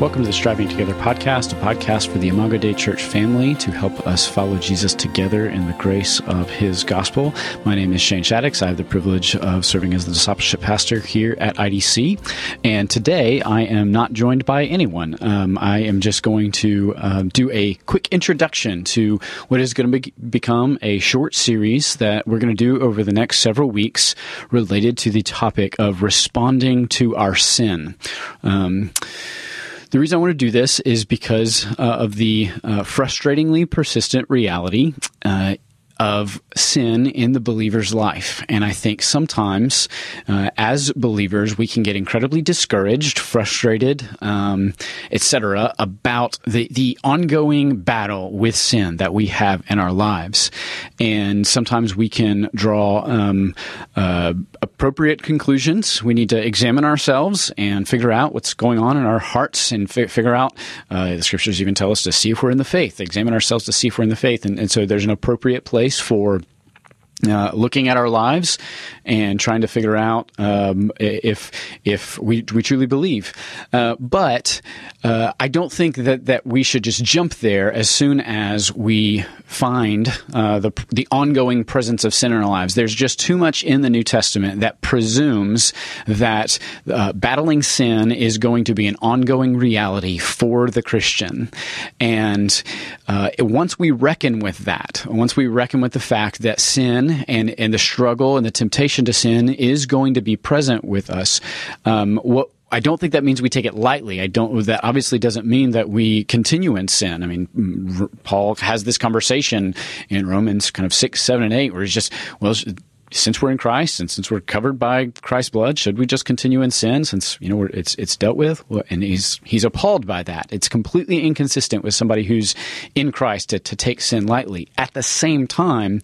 Welcome to the Striving Together podcast, a podcast for the Imago Dei Church family to help us follow Jesus together in the grace of his gospel. My name is Shane Shaddix. I have the privilege of serving as the discipleship pastor here at IDC. And today I am not joined by anyone. I am just going to do a quick introduction to what is going to become a short series that we're going to do over the next several weeks related to the topic of responding to our sin. The reason I want to do this is because of the frustratingly persistent reality of sin in the believer's life. And I think sometimes, as believers, we can get incredibly discouraged, frustrated, etc., about the ongoing battle with sin that we have in our lives. And sometimes we can draw appropriate conclusions. We need to examine ourselves and figure out what's going on in our hearts and figure out, the scriptures even tell us to see if we're in the faith, examine ourselves to see if we're in the faith. And so there's an appropriate place for looking at our lives and trying to figure out if we truly believe. But I don't think that we should just jump there as soon as we find the ongoing presence of sin in our lives. There's just too much in the New Testament that presumes that battling sin is going to be an ongoing reality for the Christian. And once we reckon with that, once we reckon with the fact that sin and the struggle and the temptation to sin is going to be present with us. I don't think that means we take it lightly. That obviously doesn't mean that we continue in sin. I mean, Paul has this conversation in Romans kind of 6, 7, and 8 where he's just, well, since we're in Christ and since we're covered by Christ's blood, should we just continue in sin since, you know, it's dealt with? Well, and he's appalled by that. It's completely inconsistent with somebody who's in Christ to take sin lightly. At the same time,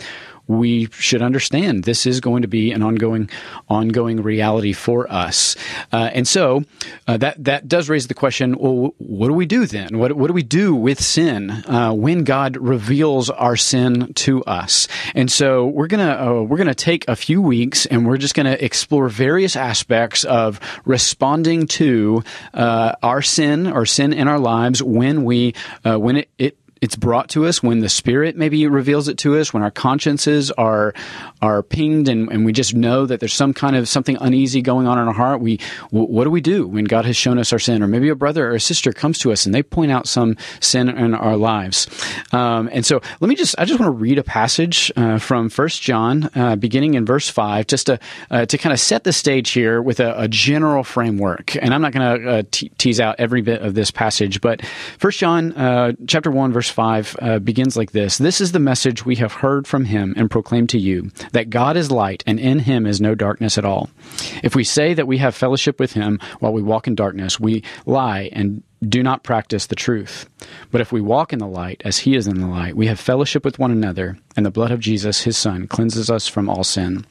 we should understand this is going to be an ongoing reality for us. And so that does raise the question, well, what do we do then? What do we do with sin when God reveals our sin to us? And so we're going to take a few weeks and we're just going to explore various aspects of responding to our sin or sin in our lives when it's brought to us, when the Spirit maybe reveals it to us, when our consciences are pinged and we just know that there's some kind of something uneasy going on in our heart. What do we do when God has shown us our sin? Or maybe a brother or a sister comes to us and they point out some sin in our lives. And so I just want to read a passage from 1 John, beginning in verse 5, just to kind of set the stage here with a general framework. And I'm not going to tease out every bit of this passage, but 1 John chapter 1, verse 5 begins like this. This is the message we have heard from him and proclaimed to you, that God is light and in him is no darkness at all. If we say that we have fellowship with him while we walk in darkness, we lie and do not practice the truth. But if we walk in the light as he is in the light, we have fellowship with one another, and the blood of Jesus, his son, cleanses us from all sin.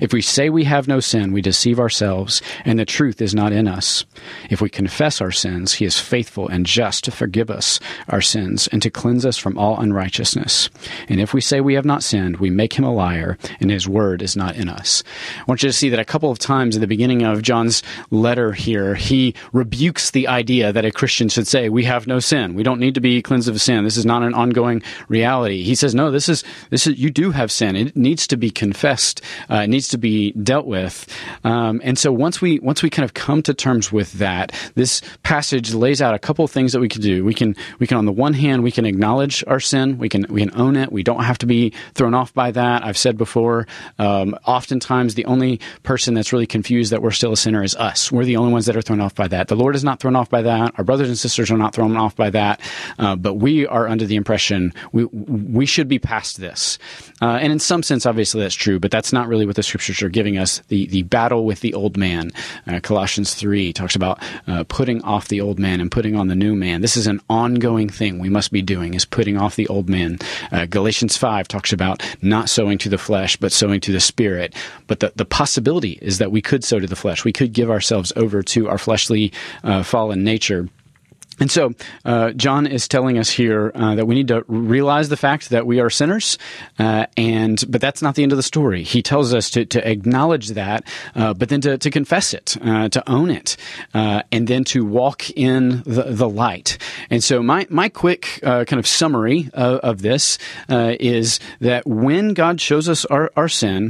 If we say we have no sin, we deceive ourselves, and the truth is not in us. If we confess our sins, he is faithful and just to forgive us our sins and to cleanse us from all unrighteousness. And if we say we have not sinned, we make him a liar, and his word is not in us. I want you to see that a couple of times at the beginning of John's letter here, he rebukes the idea that a Christian should say, we have no sin. We don't need to be cleansed of sin. This is not an ongoing reality. He says, no, this is you do have sin. It needs to be confessed. It needs to be dealt with. And so once we kind of come to terms with that, this passage lays out a couple of things that we can do. We can on the one hand, we can acknowledge our sin. We can own it. We don't have to be thrown off by that. I've said before, oftentimes the only person that's really confused that we're still a sinner is us. We're the only ones that are thrown off by that. The Lord is not thrown off by that. Our brothers and sisters are not thrown off by that. But we are under the impression we should be past this. And in some sense, obviously, that's true, but that's not really what the scriptures are giving us, the battle with the old man. Colossians 3 talks about putting off the old man and putting on the new man. This is an ongoing thing we must be doing, is putting off the old man. Galatians 5 talks about not sowing to the flesh, but sowing to the Spirit. But the possibility is that we could sow to the flesh. We could give ourselves over to our fleshly fallen nature. And so John is telling us here that we need to realize the fact that we are sinners, but that's not the end of the story. He tells us to acknowledge that, but then to confess it, to own it, and then to walk in the light. And so my quick kind of summary of this is that when God shows us our sin,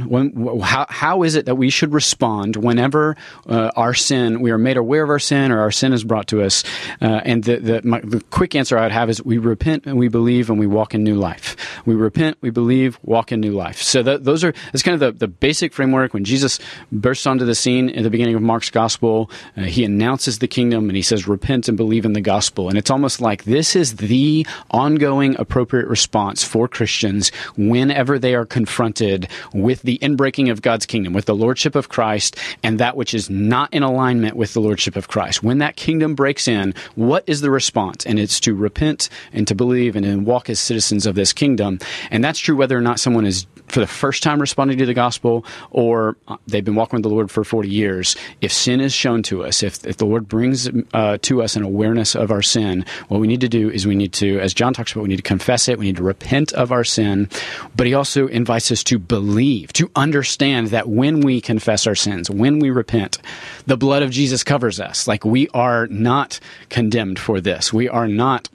how is it that we should respond whenever our sin, we are made aware of our sin or our sin is brought to us, and the quick answer I would have is we repent and we believe and we walk in new life. We repent, we believe, walk in new life. So that's kind of the basic framework. When Jesus bursts onto the scene at the beginning of Mark's gospel, he announces the kingdom and he says, repent and believe in the gospel. And it's almost like this is the ongoing appropriate response for Christians whenever they are confronted with the inbreaking of God's kingdom, with the lordship of Christ and that which is not in alignment with the lordship of Christ. When that kingdom breaks in, what is the response? And it's to repent and to believe and then walk as citizens of this kingdom. And that's true whether or not someone is for the first time responding to the gospel or they've been walking with the Lord for 40 years. If sin is shown to us, if the Lord brings to us an awareness of our sin, what we need to do is we need to, as John talks about, we need to confess it, we need to repent of our sin, but he also invites us to believe, to understand that when we confess our sins, when we repent, the blood of Jesus covers us. Like we are not condemned for this. We are not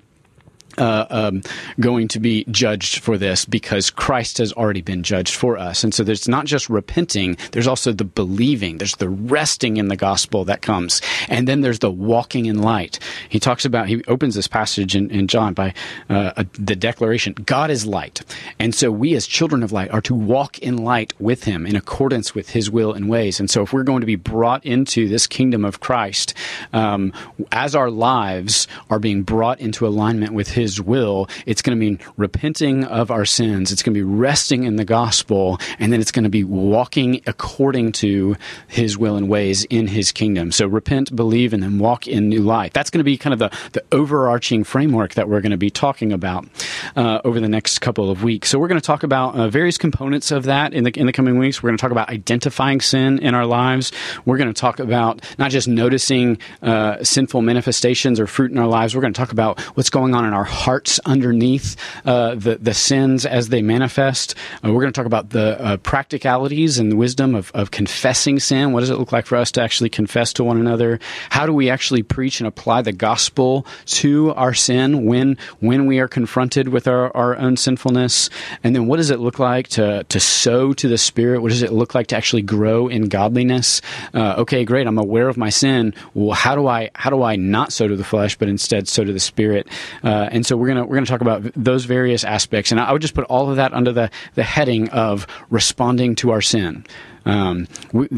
going to be judged for this because Christ has already been judged for us. And so there's not just repenting, there's also the believing, there's the resting in the gospel that comes. And then there's the walking in light. He talks about, he opens this passage in John by the declaration, God is light. And so we as children of light are to walk in light with him in accordance with his will and ways. And so if we're going to be brought into this kingdom of Christ, as our lives are being brought into alignment with his will, it's going to mean repenting of our sins. It's going to be resting in the gospel, and then it's going to be walking according to his will and ways in his kingdom. So repent, believe, and then walk in new life. That's going to be kind of the overarching framework that we're going to be talking about over the next couple of weeks. So we're going to talk about various components of that in the coming weeks. We're going to talk about identifying sin in our lives. We're going to talk about not just noticing sinful manifestations or fruit in our lives. We're going to talk about what's going on in our hearts underneath the sins as they manifest. We're going to talk about the practicalities and the wisdom of confessing sin. What does it look like for us to actually confess to one another? How do we actually preach and apply the gospel to our sin when we are confronted with our own sinfulness? And then what does it look like to sow to the Spirit? What does it look like to actually grow in godliness? Okay, great, I'm aware of my sin. Well, how do I not sow to the flesh but instead sow to the Spirit? And so we're going to talk about those various aspects. And I would just put all of that under the heading of responding to our sin. We're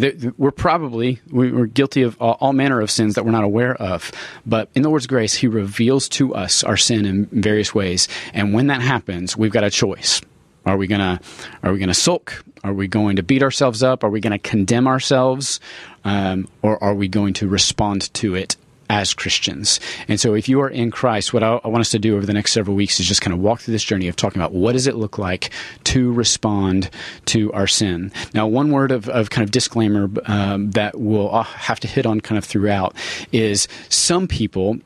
guilty of all manner of sins that we're not aware of. But in the Lord's grace, he reveals to us our sin in various ways. And when that happens, we've got a choice. Are we gonna sulk? Are we going to beat ourselves up? Are we going to condemn ourselves? Or are we going to respond to it as Christians? And so if you are in Christ, what I want us to do over the next several weeks is just kind of walk through this journey of talking about what does it look like to respond to our sin. Now, one word of kind of disclaimer that we'll have to hit on kind of throughout is some people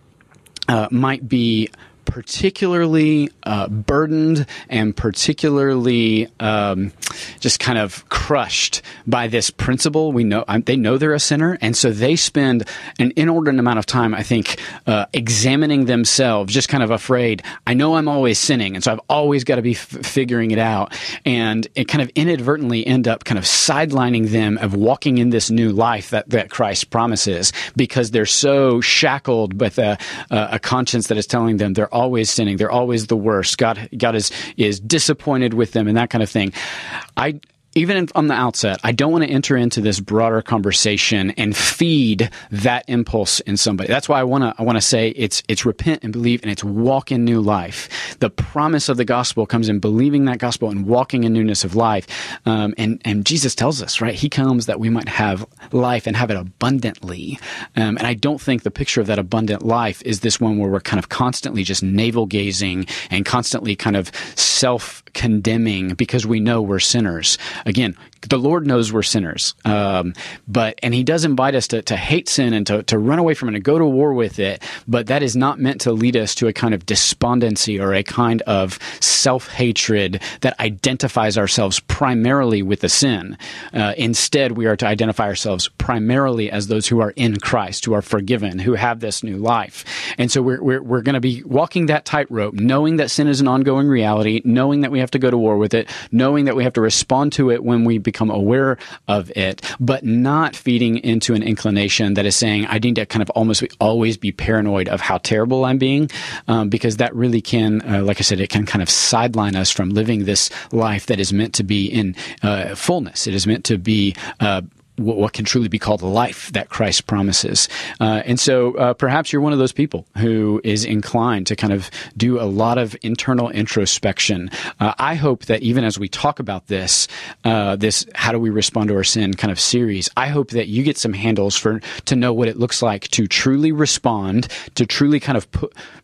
might be particularly burdened and particularly just kind of crushed by this principle. They know they're a sinner, and so they spend an inordinate amount of time, I think, examining themselves, just kind of afraid. I know I'm always sinning, and so I've always got to be figuring it out, and it kind of inadvertently end up kind of sidelining them of walking in this new life that Christ promises because they're so shackled with a conscience that is telling them they're always sinning. They're always the worst. God is disappointed with them and that kind of thing. Even on the outset, I don't want to enter into this broader conversation and feed that impulse in somebody. That's why I want to say it's repent and believe, and it's walk in new life. The promise of the gospel comes in believing that gospel and walking in newness of life. And Jesus tells us, right? He comes that we might have life and have it abundantly. And I don't think the picture of that abundant life is this one where we're kind of constantly just navel gazing and constantly kind of self-condemning because we know we're sinners. Again, the Lord knows we're sinners, and He does invite us to hate sin and to run away from it and go to war with it. But that is not meant to lead us to a kind of despondency or a kind of self-hatred that identifies ourselves primarily with the sin. Instead, we are to identify ourselves primarily as those who are in Christ, who are forgiven, who have this new life. And so we're going to be walking that tightrope, knowing that sin is an ongoing reality, knowing that we have to go to war with it, knowing that we have to respond to it when we become aware of it, but not feeding into an inclination that is saying, I need to kind of almost always be paranoid of how terrible I'm being, because that really can, like I said, it can kind of sideline us from living this life that is meant to be in fullness. It is meant to be what can truly be called life that Christ promises. And so perhaps you're one of those people who is inclined to kind of do a lot of internal introspection. I hope that even as we talk about this, this How Do We Respond to Our Sin kind of series, I hope that you get some handles to know what it looks like to truly respond, to truly kind of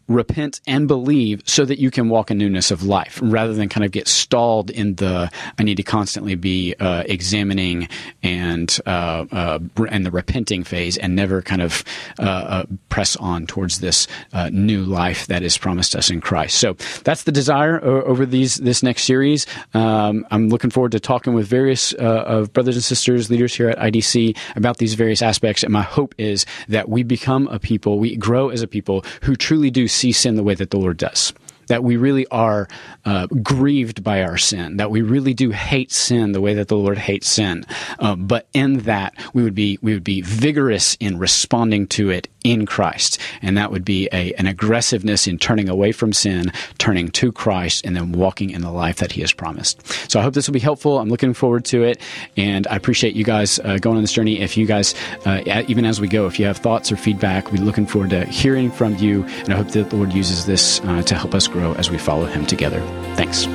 repent and believe, so that you can walk in newness of life rather than kind of get stalled in the, I need to constantly be examining and the repenting phase and never kind of press on towards this new life that is promised us in Christ. So that's the desire over this next series. I'm looking forward to talking with various of brothers and sisters, leaders here at IDC about these various aspects. And my hope is that we become a people, we grow as a people who truly do see sin the way that the Lord does. That we really are grieved by our sin, that we really do hate sin the way that the Lord hates sin. But in that, we would be vigorous in responding to it in Christ. And that would be an aggressiveness in turning away from sin, turning to Christ, and then walking in the life that He has promised. So I hope this will be helpful. I'm looking forward to it. And I appreciate you guys going on this journey. If you guys, even as we go, if you have thoughts or feedback, we're looking forward to hearing from you. And I hope that the Lord uses this to help us grow as we follow Him together. Thanks.